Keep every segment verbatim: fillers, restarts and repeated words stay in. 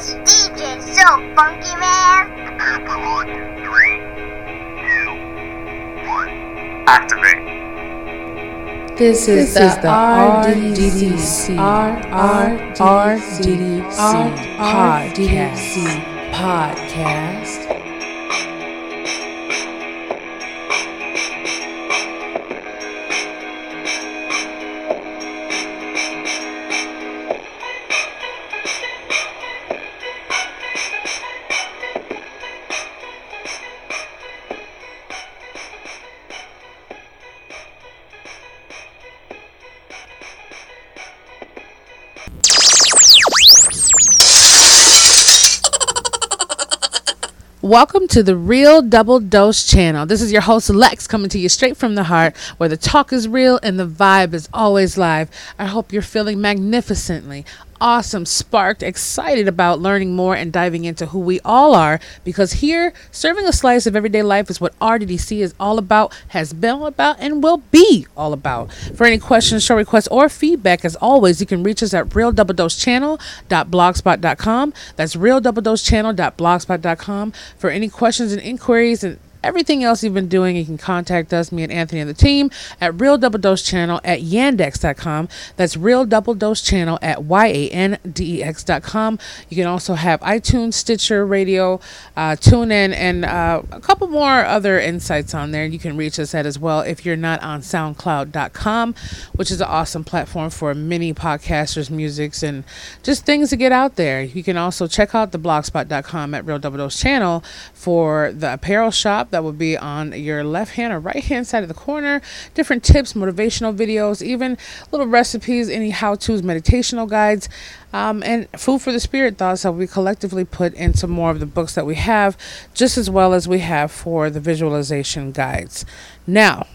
This D J so funky, man. Countdown, three, two, one, activate. This is this the, the R D D C R D D C podcast. Welcome to the Real Double Dose channel. This is your host Lex, coming to you straight from the heart, where the talk is real and the vibe is always live. I hope you're feeling magnificently awesome, sparked, excited about learning more and diving into who we all are, because here, serving a slice of everyday life is what R D D C is all about, has been all about, and will be all about. For any questions, show requests, or feedback, as always, you can reach us at real double dose channel dot blogspot dot com. That's real double dose channel dot blogspot dot com. For any questions and inquiries and everything else you've been doing, you can contact us, me and Anthony and the team, at Real Double Dose Channel at yandex dot com. That's Real Double Dose Channel at yandex dot com. You can also have iTunes, Stitcher, Radio, uh, TuneIn, and uh, a couple more other insights on there you can reach us at as well if you're not on soundcloud dot com, which is an awesome platform for many podcasters, musics, and just things to get out there. You can also check out the blogspot dot com at Real Double Dose Channel for the apparel shop. That will be on your left hand or right hand side of the corner. Different tips, motivational videos, even little recipes, any how-tos, meditational guides, um, and food for the spirit thoughts that we collectively put into more of the books that we have, just as well as we have for the visualization guides. Now,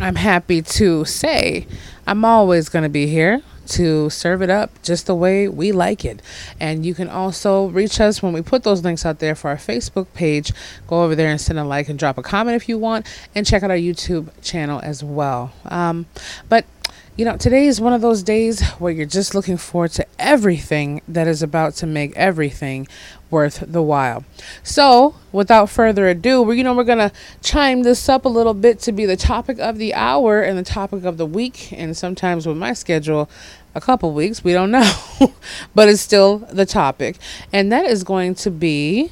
I'm happy to say I'm always going to be here to serve it up just the way we like it. And you can also reach us when we put those links out there for our Facebook page. Go over there and send a like and drop a comment if you want, and check out our YouTube channel as well. Um, but you know, today is one of those days where you're just looking forward to everything that is about to make everything worth the while. So without further ado, we're, you know, we're going to chime this up a little bit to be the topic of the hour and the topic of the week. And sometimes with my schedule, a couple weeks, we don't know, but it's still the topic. And that is going to be,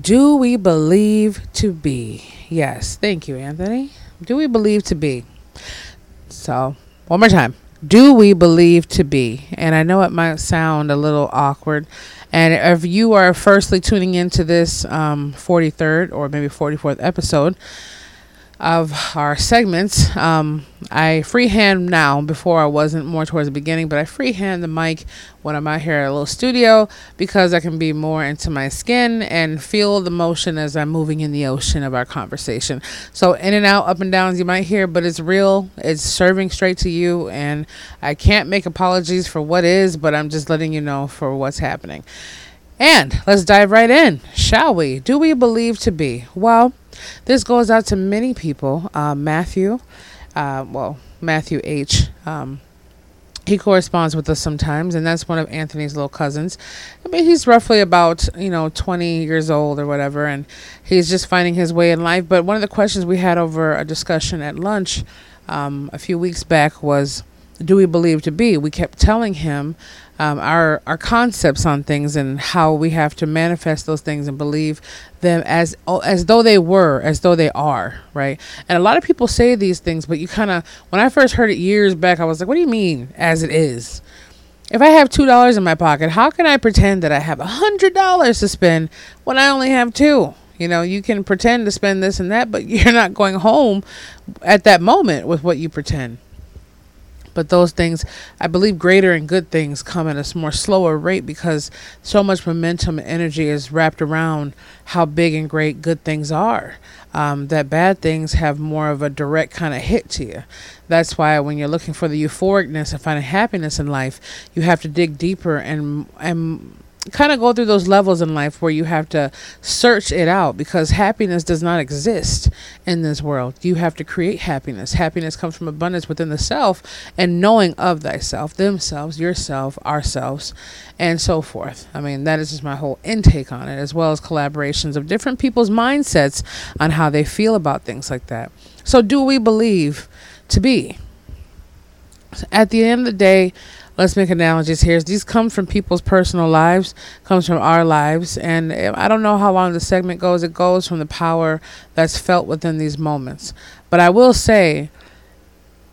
do we believe to be? Yes. Thank you, Anthony. Do we believe to be? So one more time. Do we believe to be? And I know it might sound a little awkward. And if you are firstly tuning into this um, forty-third or maybe forty-fourth episode of our segments, um, I freehand now. Before I wasn't, more towards the beginning, but I freehand the mic when I'm out here at a little studio, because I can be more into my skin and feel the motion as I'm moving in the ocean of our conversation. So in and out, up and downs you might hear, but it's real. It's serving straight to you, and I can't make apologies for what is, but I'm just letting you know for what's happening. And let's dive right in, shall we? Do we believe to be? Well, this goes out to many people. Uh, Matthew, uh, well, Matthew H., um, he corresponds with us sometimes, and that's one of Anthony's little cousins. I mean, he's roughly about, you know, twenty years old or whatever, and he's just finding his way in life. But one of the questions we had over a discussion at lunch um, a few weeks back was, do we believe to be? We kept telling him um, our our concepts on things and how we have to manifest those things and believe them as as though they were, as though they are, right? And a lot of people say these things, but you kind of, when I first heard it years back, I was like, what do you mean as it is? If I have two dollars in my pocket, how can I pretend that I have a hundred dollars to spend when I only have two? You know, you can pretend to spend this and that, but you're not going home at that moment with what you pretend. But those things, I believe, greater and good things come at a more slower rate, because so much momentum and energy is wrapped around how big and great good things are, um, that bad things have more of a direct kind of hit to you. That's why when you're looking for the euphoricness and finding happiness in life, you have to dig deeper and and kind of go through those levels in life where you have to search it out, because happiness does not exist in this world. You have to create happiness. Happiness comes from abundance within the self and knowing of thyself, themselves, yourself, ourselves, and so forth. I mean, that is just my whole intake on it, as well as collaborations of different people's mindsets on how they feel about things like that. So do we believe to be? At the end of the day, let's make analogies here. These come from people's personal lives, comes from our lives. And I don't know how long the segment goes. It goes from the power that's felt within these moments. But I will say,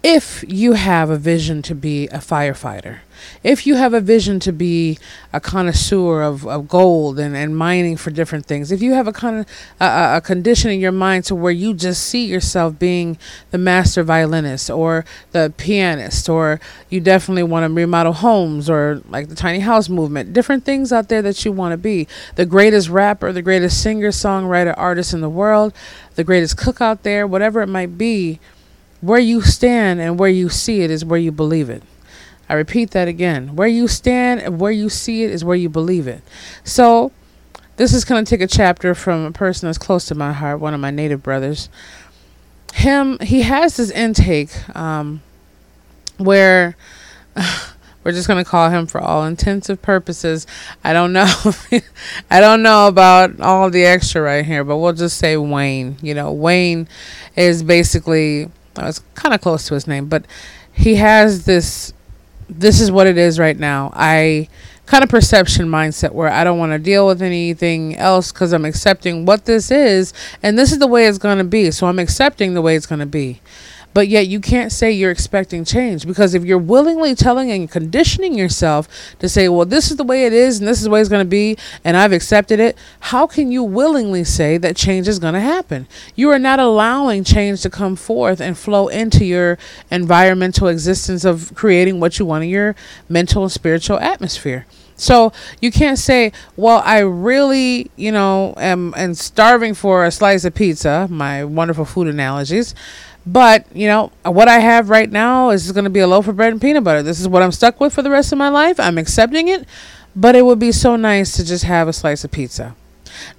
if you have a vision to be a firefighter, if you have a vision to be a connoisseur of, of gold and, and mining for different things, if you have a, con- a, a condition in your mind to where you just see yourself being the master violinist or the pianist, or you definitely want to remodel homes, or like the tiny house movement, different things out there that you want to be, the greatest rapper, the greatest singer, songwriter, artist in the world, the greatest cook out there, whatever it might be, where you stand and where you see it is where you believe it. I repeat that again. Where you stand and where you see it is where you believe it. So this is going to take a chapter from a person that's close to my heart, one of my native brothers. Him, he has this intake um, where... We're just going to call him, for all intensive purposes, I don't know. I don't know about all the extra right here, but we'll just say Wayne. You know, Wayne is basically... I was kind of close to his name, but he has this, this is what it is right now. I kind of perception mindset where I don't want to deal with anything else because I'm accepting what this is. And this is the way it's going to be. So I'm accepting the way it's going to be. But yet you can't say you're expecting change, because if you're willingly telling and conditioning yourself to say, well, this is the way it is and this is the way it's going to be and I've accepted it, how can you willingly say that change is going to happen? You are not allowing change to come forth and flow into your environmental existence of creating what you want in your mental and spiritual atmosphere. So you can't say, well, I really, you know, am, am starving for a slice of pizza, my wonderful food analogies. But, you know, what I have right now is going to be a loaf of bread and peanut butter. This is what I'm stuck with for the rest of my life. I'm accepting it. But it would be so nice to just have a slice of pizza.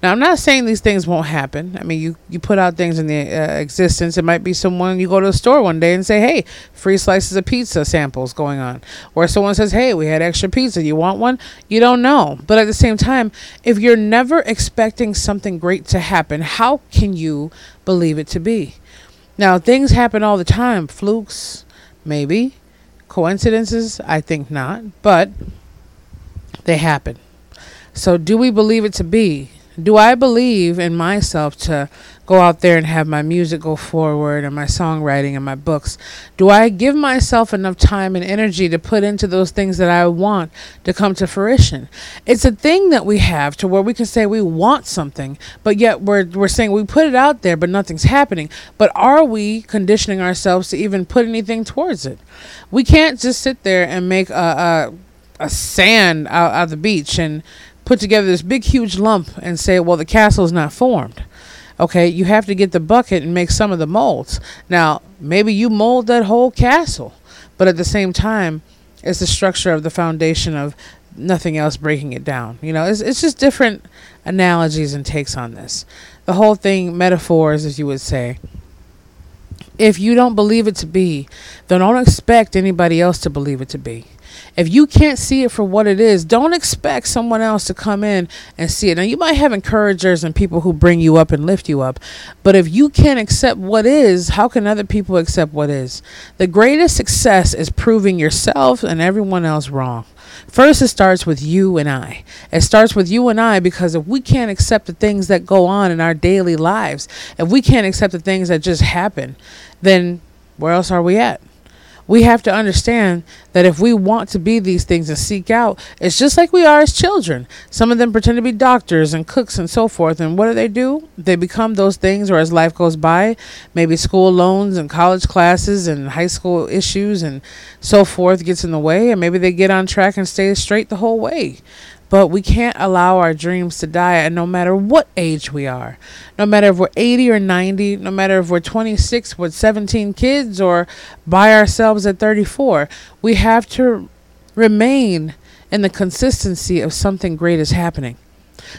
Now, I'm not saying these things won't happen. I mean, you, you put out things in the uh, existence. It might be someone, you go to a store one day and say, hey, free slices of pizza samples going on. Or someone says, hey, we had extra pizza. You want one? You don't know. But at the same time, if you're never expecting something great to happen, how can you believe it to be? Now, things happen all the time. Flukes, maybe. Coincidences, I think not. But they happen. So do we believe it to be? Do I believe in myself to go out there and have my music go forward and my songwriting and my books? Do I give myself enough time and energy to put into those things that I want to come to fruition? It's a thing that we have to where we can say we want something, but yet we're we're saying we put it out there, but nothing's happening. But are we conditioning ourselves to even put anything towards it? We can't just sit there and make a, a, a sand out, out of the beach and put together this big, huge lump and say, well, the castle's not formed. Okay, you have to get the bucket and make some of the molds. Now, maybe you mold that whole castle, but at the same time, it's the structure of the foundation of nothing else breaking it down. You know, it's it's just different analogies and takes on this. The whole thing, metaphors, as you would say. If you don't believe it to be, then don't expect anybody else to believe it to be. If you can't see it for what it is, don't expect someone else to come in and see it. Now, you might have encouragers and people who bring you up and lift you up. But if you can't accept what is, how can other people accept what is? The greatest success is proving yourself and everyone else wrong. First, it starts with you and I. It starts with you and I, because if we can't accept the things that go on in our daily lives, if we can't accept the things that just happen, then where else are we at? We have to understand that if we want to be these things and seek out, it's just like we are as children. Some of them pretend to be doctors and cooks and so forth. And what do they do? They become those things, or as life goes by, maybe school loans and college classes and high school issues and so forth gets in the way. And maybe they get on track and stay straight the whole way. But we can't allow our dreams to die, and no matter what age we are, no matter if we're eighty or ninety, no matter if we're twenty-six with seventeen kids or by ourselves at thirty-four, we have to remain and the consistency of something great is happening.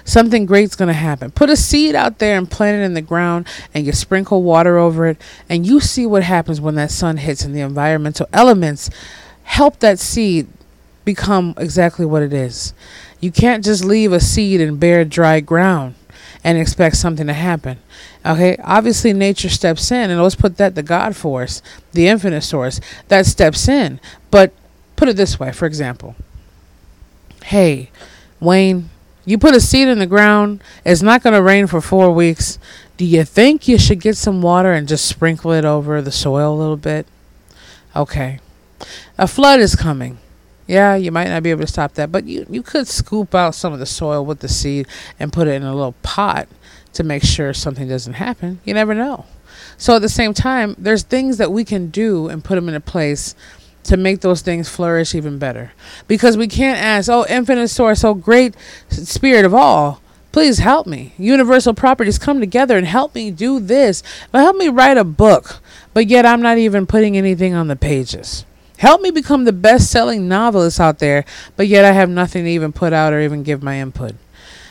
Something great's going to happen. Put a seed out there and plant it in the ground, and you sprinkle water over it, and you see what happens when that sun hits, and the environmental elements help that seed become exactly what it is. You can't just leave a seed in bare, dry ground and expect something to happen. Okay, obviously nature steps in, and let's put that to God for us, the infinite source that steps in. But put it this way, for example, hey, Wayne, you put a seed in the ground, it's not going to rain for four weeks. Do you think you should get some water and just sprinkle it over the soil a little bit? Okay. A flood is coming. Yeah, you might not be able to stop that, but you, you could scoop out some of the soil with the seed and put it in a little pot to make sure something doesn't happen. You never know. So at the same time, there's things that we can do and put them into place to make those things flourish even better. Because we can't ask, oh, infinite source, oh, great spirit of all, please help me. Universal properties, come together and help me do this. But help me write a book, but yet I'm not even putting anything on the pages. Help me become the best-selling novelist out there, but yet I have nothing to even put out or even give my input.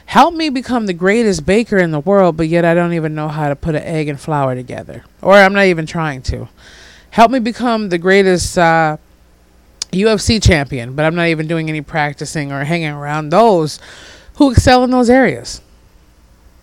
Help me become the greatest baker in the world, but yet I don't even know how to put an egg and flour together. Or I'm not even trying to. Help me become the greatest uh, U F C champion, but I'm not even doing any practicing or hanging around those who excel in those areas.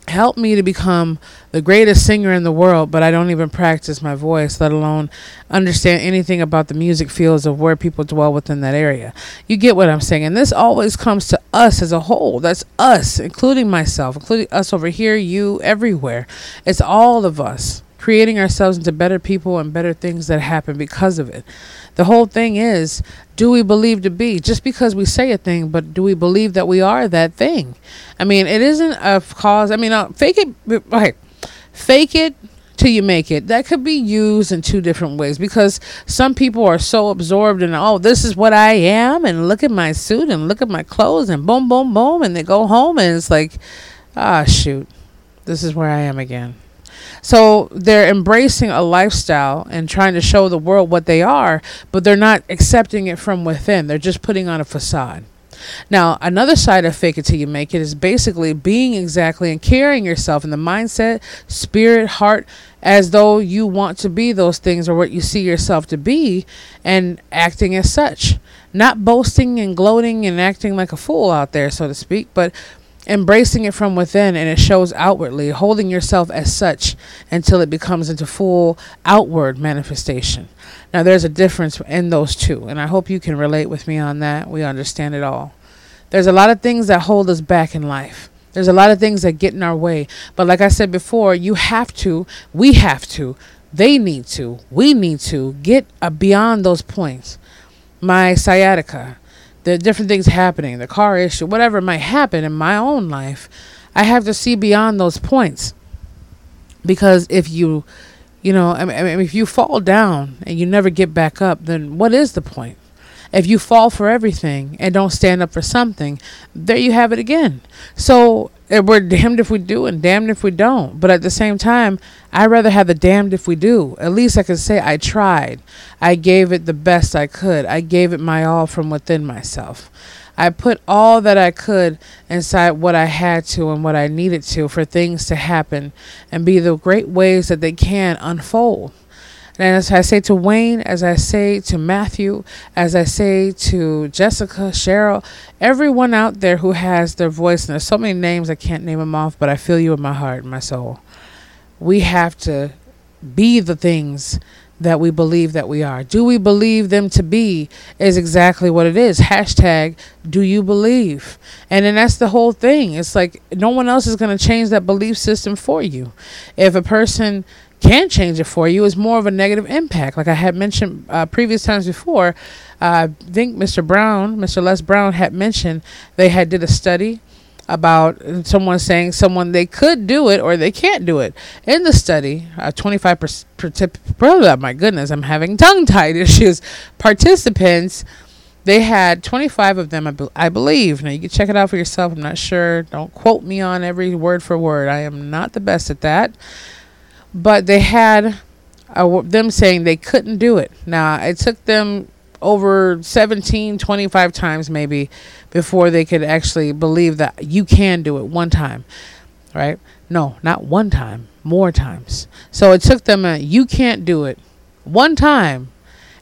Help me to become the greatest singer in the world, but I don't even practice my voice, let alone understand anything about the music fields of where people dwell within that area. You get what I'm saying? And this always comes to us as a whole. That's us, including myself, including us over here, you, everywhere. It's all of us creating ourselves into better people and better things that happen because of it. The whole thing is, do we believe to be? Just because we say a thing, but do we believe that we are that thing? I mean, it isn't a cause. I mean, uh, fake it. Okay, fake it till you make it. That could be used in two different ways, because some people are so absorbed in, oh, this is what I am, and look at my suit and look at my clothes and boom, boom, boom. And they go home and it's like, ah, shoot, this is where I am again. So they're embracing a lifestyle and trying to show the world what they are, but they're not accepting it from within. They're just putting on a facade. Now, another side of fake it till you make it is basically being exactly and carrying yourself in the mindset, spirit, heart, as though you want to be those things or what you see yourself to be, and acting as such. Not boasting and gloating and acting like a fool out there, so to speak, but embracing it from within, and it shows outwardly, holding yourself as such until it becomes into full outward manifestation. Now, there's a difference in those two, and I hope you can relate with me on that. We understand it all. There's a lot of things that hold us back in life. There's a lot of things that get in our way. But like I said before, you have to, we have to, they need to, we need to get uh, beyond those points. My sciatica, the different things happening, the car issue, whatever might happen in my own life, I have to see beyond those points. Because if you, you know, I mean, if you fall down and you never get back up, then what is the point? If you fall for everything and don't stand up for something, there you have it again. So we're damned if we do and damned if we don't. But at the same time, I'd rather have the damned if we do. At least I can say I tried. I gave it the best I could. I gave it my all from within myself. I put all that I could inside what I had to and what I needed to for things to happen and be the great ways that they can unfold. And as I say to Wayne, as I say to Matthew, as I say to Jessica, Cheryl, everyone out there who has their voice, and there's so many names I can't name them off, but I feel you in my heart and my soul. We have to be the things that we believe that we are. Do we believe them to be is exactly what it is. Hashtag, do you believe? And then that's the whole thing. It's like no one else is going to change that belief system for you. If a person can change it for you, is more of a negative impact. Like I had mentioned uh, previous times before, uh, I think Mister Brown, Mister Les Brown had mentioned they had did a study about someone saying someone they could do it or they can't do it. In the study, uh, twenty-five percent, my goodness, I'm having tongue-tied issues. Participants, they had twenty-five of them, I, be- I believe. Now, you can check it out for yourself. I'm not sure. Don't quote me on every word for word. I am not the best at that. But they had uh, them saying they couldn't do it. Now, it took them over seventeen, twenty-five times maybe before they could actually believe that you can do it one time, right? No, not one time, more times. So it took them a you can't do it one time,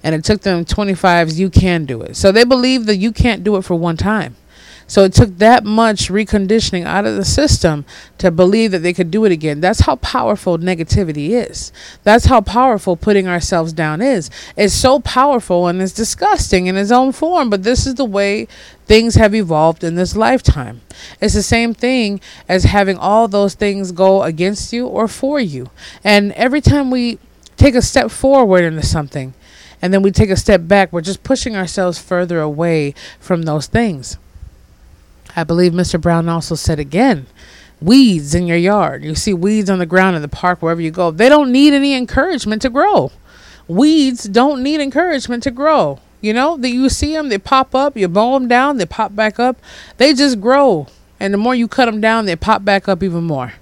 and it took them twenty-fives you can do it. So they believed that you can't do it for one time. So it took that much reconditioning out of the system to believe that they could do it again. That's how powerful negativity is. That's how powerful putting ourselves down is. It's so powerful, and it's disgusting in its own form. But this is the way things have evolved in this lifetime. It's the same thing as having all those things go against you or for you. And every time we take a step forward into something and then we take a step back, we're just pushing ourselves further away from those things. I believe Mister Brown also said again, weeds in your yard. You see weeds on the ground in the park, wherever you go. They don't need any encouragement to grow. Weeds don't need encouragement to grow. You know, that you see them, they pop up, you mow them down, they pop back up. They just grow. And the more you cut them down, they pop back up even more.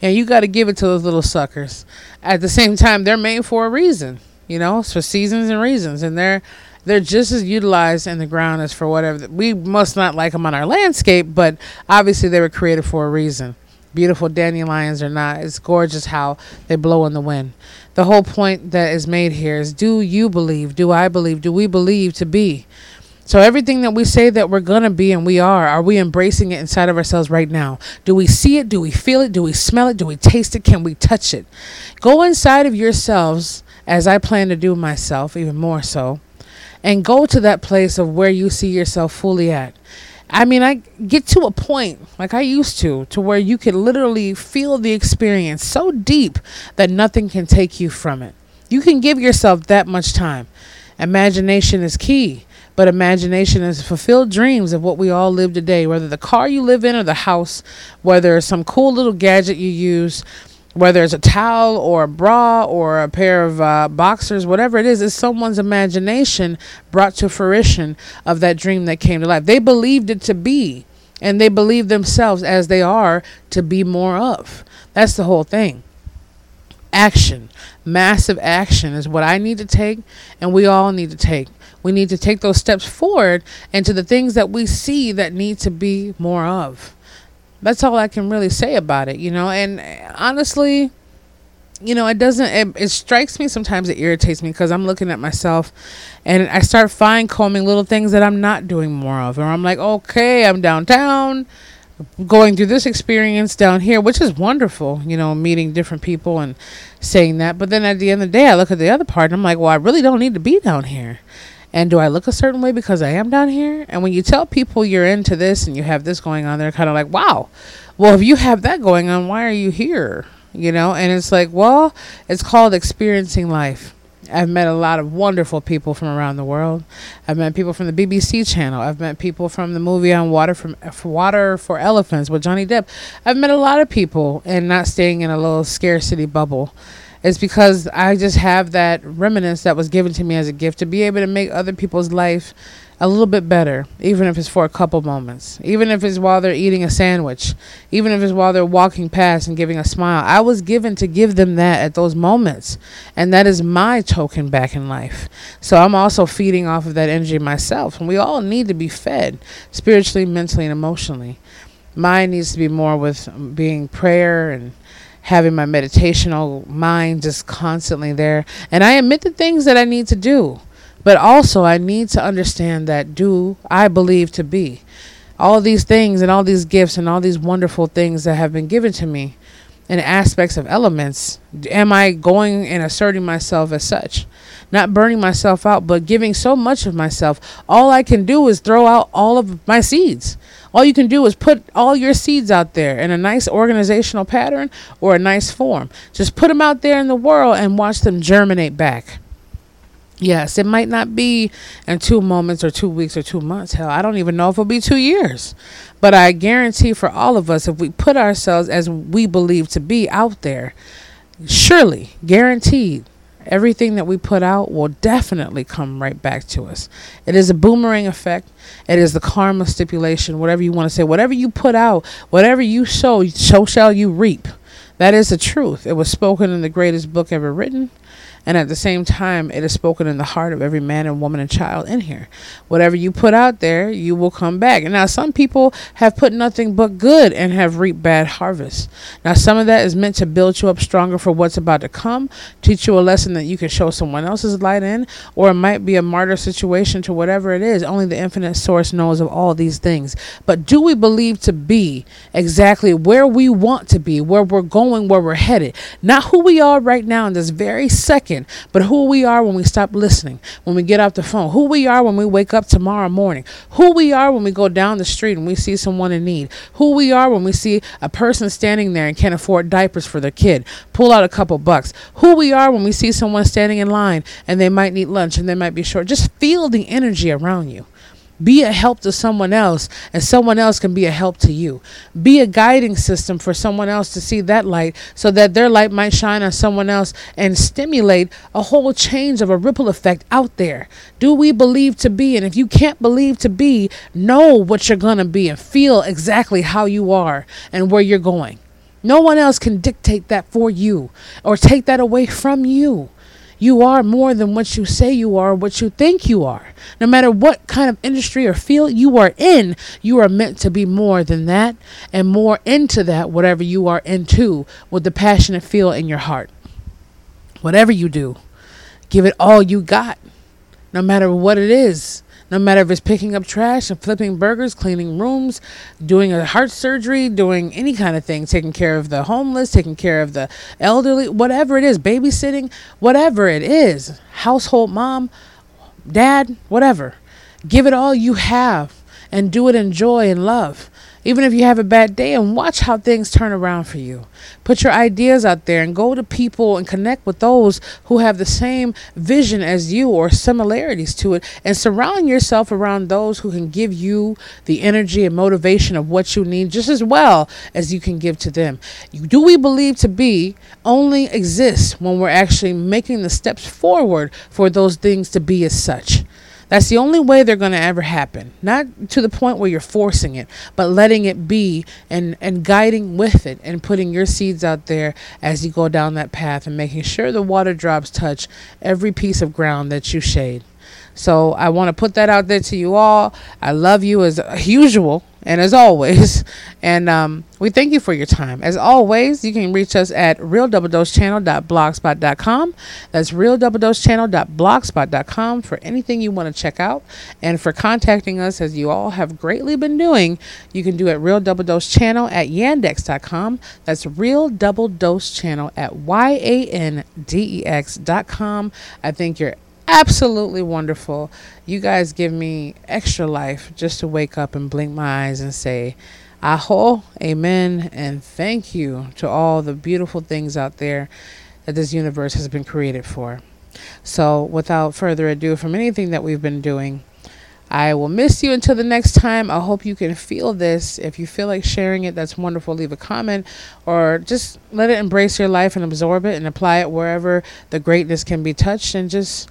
And you got to give it to those little suckers. At the same time, they're made for a reason. You know, it's for seasons and reasons. And they're They're just as utilized in the ground as for whatever. We must not like them on our landscape, but obviously they were created for a reason. Beautiful dandelions or not, it's gorgeous how they blow in the wind. The whole point that is made here is, do you believe? Do I believe? Do we believe to be? So everything that we say that we're going to be and we are, are we embracing it inside of ourselves right now? Do we see it? Do we feel it? Do we smell it? Do we taste it? Can we touch it? Go inside of yourselves, as I plan to do myself, even more so. And go to that place of where you see yourself fully at. I mean, I get to a point like I used to, to where you can literally feel the experience so deep that nothing can take you from it. You can give yourself that much time. Imagination is key, but imagination is fulfilled dreams of what we all live today, whether the car you live in or the house, whether it's some cool little gadget you use, whether it's a towel or a bra or a pair of uh, boxers, whatever it is, it's someone's imagination brought to fruition of that dream that came to life. They believed it to be, and they believe themselves as they are to be more of. That's the whole thing. Action, massive action is what I need to take, and we all need to take. We need to take those steps forward into the things that we see that need to be more of. That's all I can really say about it, you know, and honestly, you know, it doesn't, it, it strikes me sometimes, it irritates me because I'm looking at myself and I start fine combing little things that I'm not doing more of, or I'm like, okay, I'm downtown going through this experience down here, which is wonderful, you know, meeting different people and saying that. But then at the end of the day, I look at the other part and I'm like, well, I really don't need to be down here. And do I look a certain way because I am down here? And when you tell people you're into this and you have this going on, they're kind of like, wow, well, if you have that going on, why are you here? You know, and it's like, well, it's called experiencing life. I've met a lot of wonderful people from around the world. I've met people from the B B C channel. I've met people from the movie on Water from Water for Elephants with Johnny Depp. I've met a lot of people and not staying in a little scarcity bubble. It's because I just have that reminiscence that was given to me as a gift to be able to make other people's life a little bit better, even if it's for a couple moments, even if it's while they're eating a sandwich, even if it's while they're walking past and giving a smile. I was given to give them that at those moments, and that is my token back in life. So I'm also feeding off of that energy myself, and we all need to be fed spiritually, mentally, and emotionally. Mine needs to be more with being prayer and having my meditational mind just constantly there. And I admit the things that I need to do, but also I need to understand that do I believe to be? All these things and all these gifts and all these wonderful things that have been given to me in aspects of elements, am I going and asserting myself as such? Not burning myself out, but giving so much of myself. All I can do is throw out all of my seeds. All you can do is put all your seeds out there in a nice organizational pattern or a nice form. Just put them out there in the world and watch them germinate back. Yes, it might not be in two moments or two weeks or two months. Hell, I don't even know if it'll be two years. But I guarantee for all of us, if we put ourselves as we believe to be out there, surely, guaranteed, everything that we put out will definitely come right back to us. It is a boomerang effect. It is the karma stipulation, whatever you want to say. Whatever you put out, whatever you sow, so shall you reap. That is the truth. It was spoken in the greatest book ever written. And at the same time, it is spoken in the heart of every man and woman and child in here. Whatever you put out there, you will come back. And now some people have put nothing but good and have reaped bad harvests. Now some of that is meant to build you up stronger for what's about to come, teach you a lesson that you can show someone else's light in, or it might be a martyr situation to whatever it is. Only the infinite source knows of all these things. But do we believe to be exactly where we want to be, where we're going, where we're headed? Not who we are right now in this very second, but who we are when we stop listening, when we get off the phone, who we are when we wake up tomorrow morning, who we are when we go down the street and we see someone in need, who we are when we see a person standing there and can't afford diapers for their kid, pull out a couple bucks, who we are when we see someone standing in line and they might need lunch and they might be short. Just feel the energy around you. Be a help to someone else, and someone else can be a help to you. Be a guiding system for someone else to see that light so that their light might shine on someone else and stimulate a whole change of a ripple effect out there. Do we believe to be? And if you can't believe to be, know what you're going to be and feel exactly how you are and where you're going. No one else can dictate that for you or take that away from you. You are more than what you say you are, what you think you are. No matter what kind of industry or field you are in, you are meant to be more than that and more into that, whatever you are into, with the passionate feel in your heart. Whatever you do, give it all you got, no matter what it is. No matter if it's picking up trash and flipping burgers, cleaning rooms, doing a heart surgery, doing any kind of thing, taking care of the homeless, taking care of the elderly, whatever it is, babysitting, whatever it is, household mom, dad, whatever. Give it all you have and do it in joy and love. Even if you have a bad day, and watch how things turn around for you. Put your ideas out there and go to people and connect with those who have the same vision as you or similarities to it, and surround yourself around those who can give you the energy and motivation of what you need just as well as you can give to them. Do we believe to be only exists when we're actually making the steps forward for those things to be as such. That's the only way they're going to ever happen. Not to the point where you're forcing it, but letting it be and, and guiding with it and putting your seeds out there as you go down that path and making sure the water drops touch every piece of ground that you shade. So I want to put that out there to you all. I love you as usual and as always. And um, we thank you for your time. As always, you can reach us at real double dose channel dot blogspot dot com. That's real double dose channel dot blogspot dot com for anything you want to check out. And for contacting us, as you all have greatly been doing, you can do it real double dose channel at yandex dot com. That's real double dose channel at yandex dot com. I think you're absolutely wonderful. You guys give me extra life just to wake up and blink my eyes and say aho, amen, and thank you to all the beautiful things out there that this universe has been created for. So without further ado, from anything that we've been doing, I will miss you until the next time. I hope you can feel this. If you feel like sharing it, that's wonderful. Leave a comment or just let it embrace your life and absorb it and apply it wherever the greatness can be touched, and just,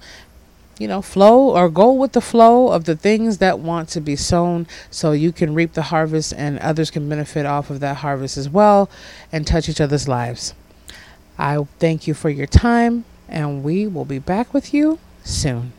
you know, flow or go with the flow of the things that want to be sown so you can reap the harvest and others can benefit off of that harvest as well and touch each other's lives. I thank you for your time, and we will be back with you soon.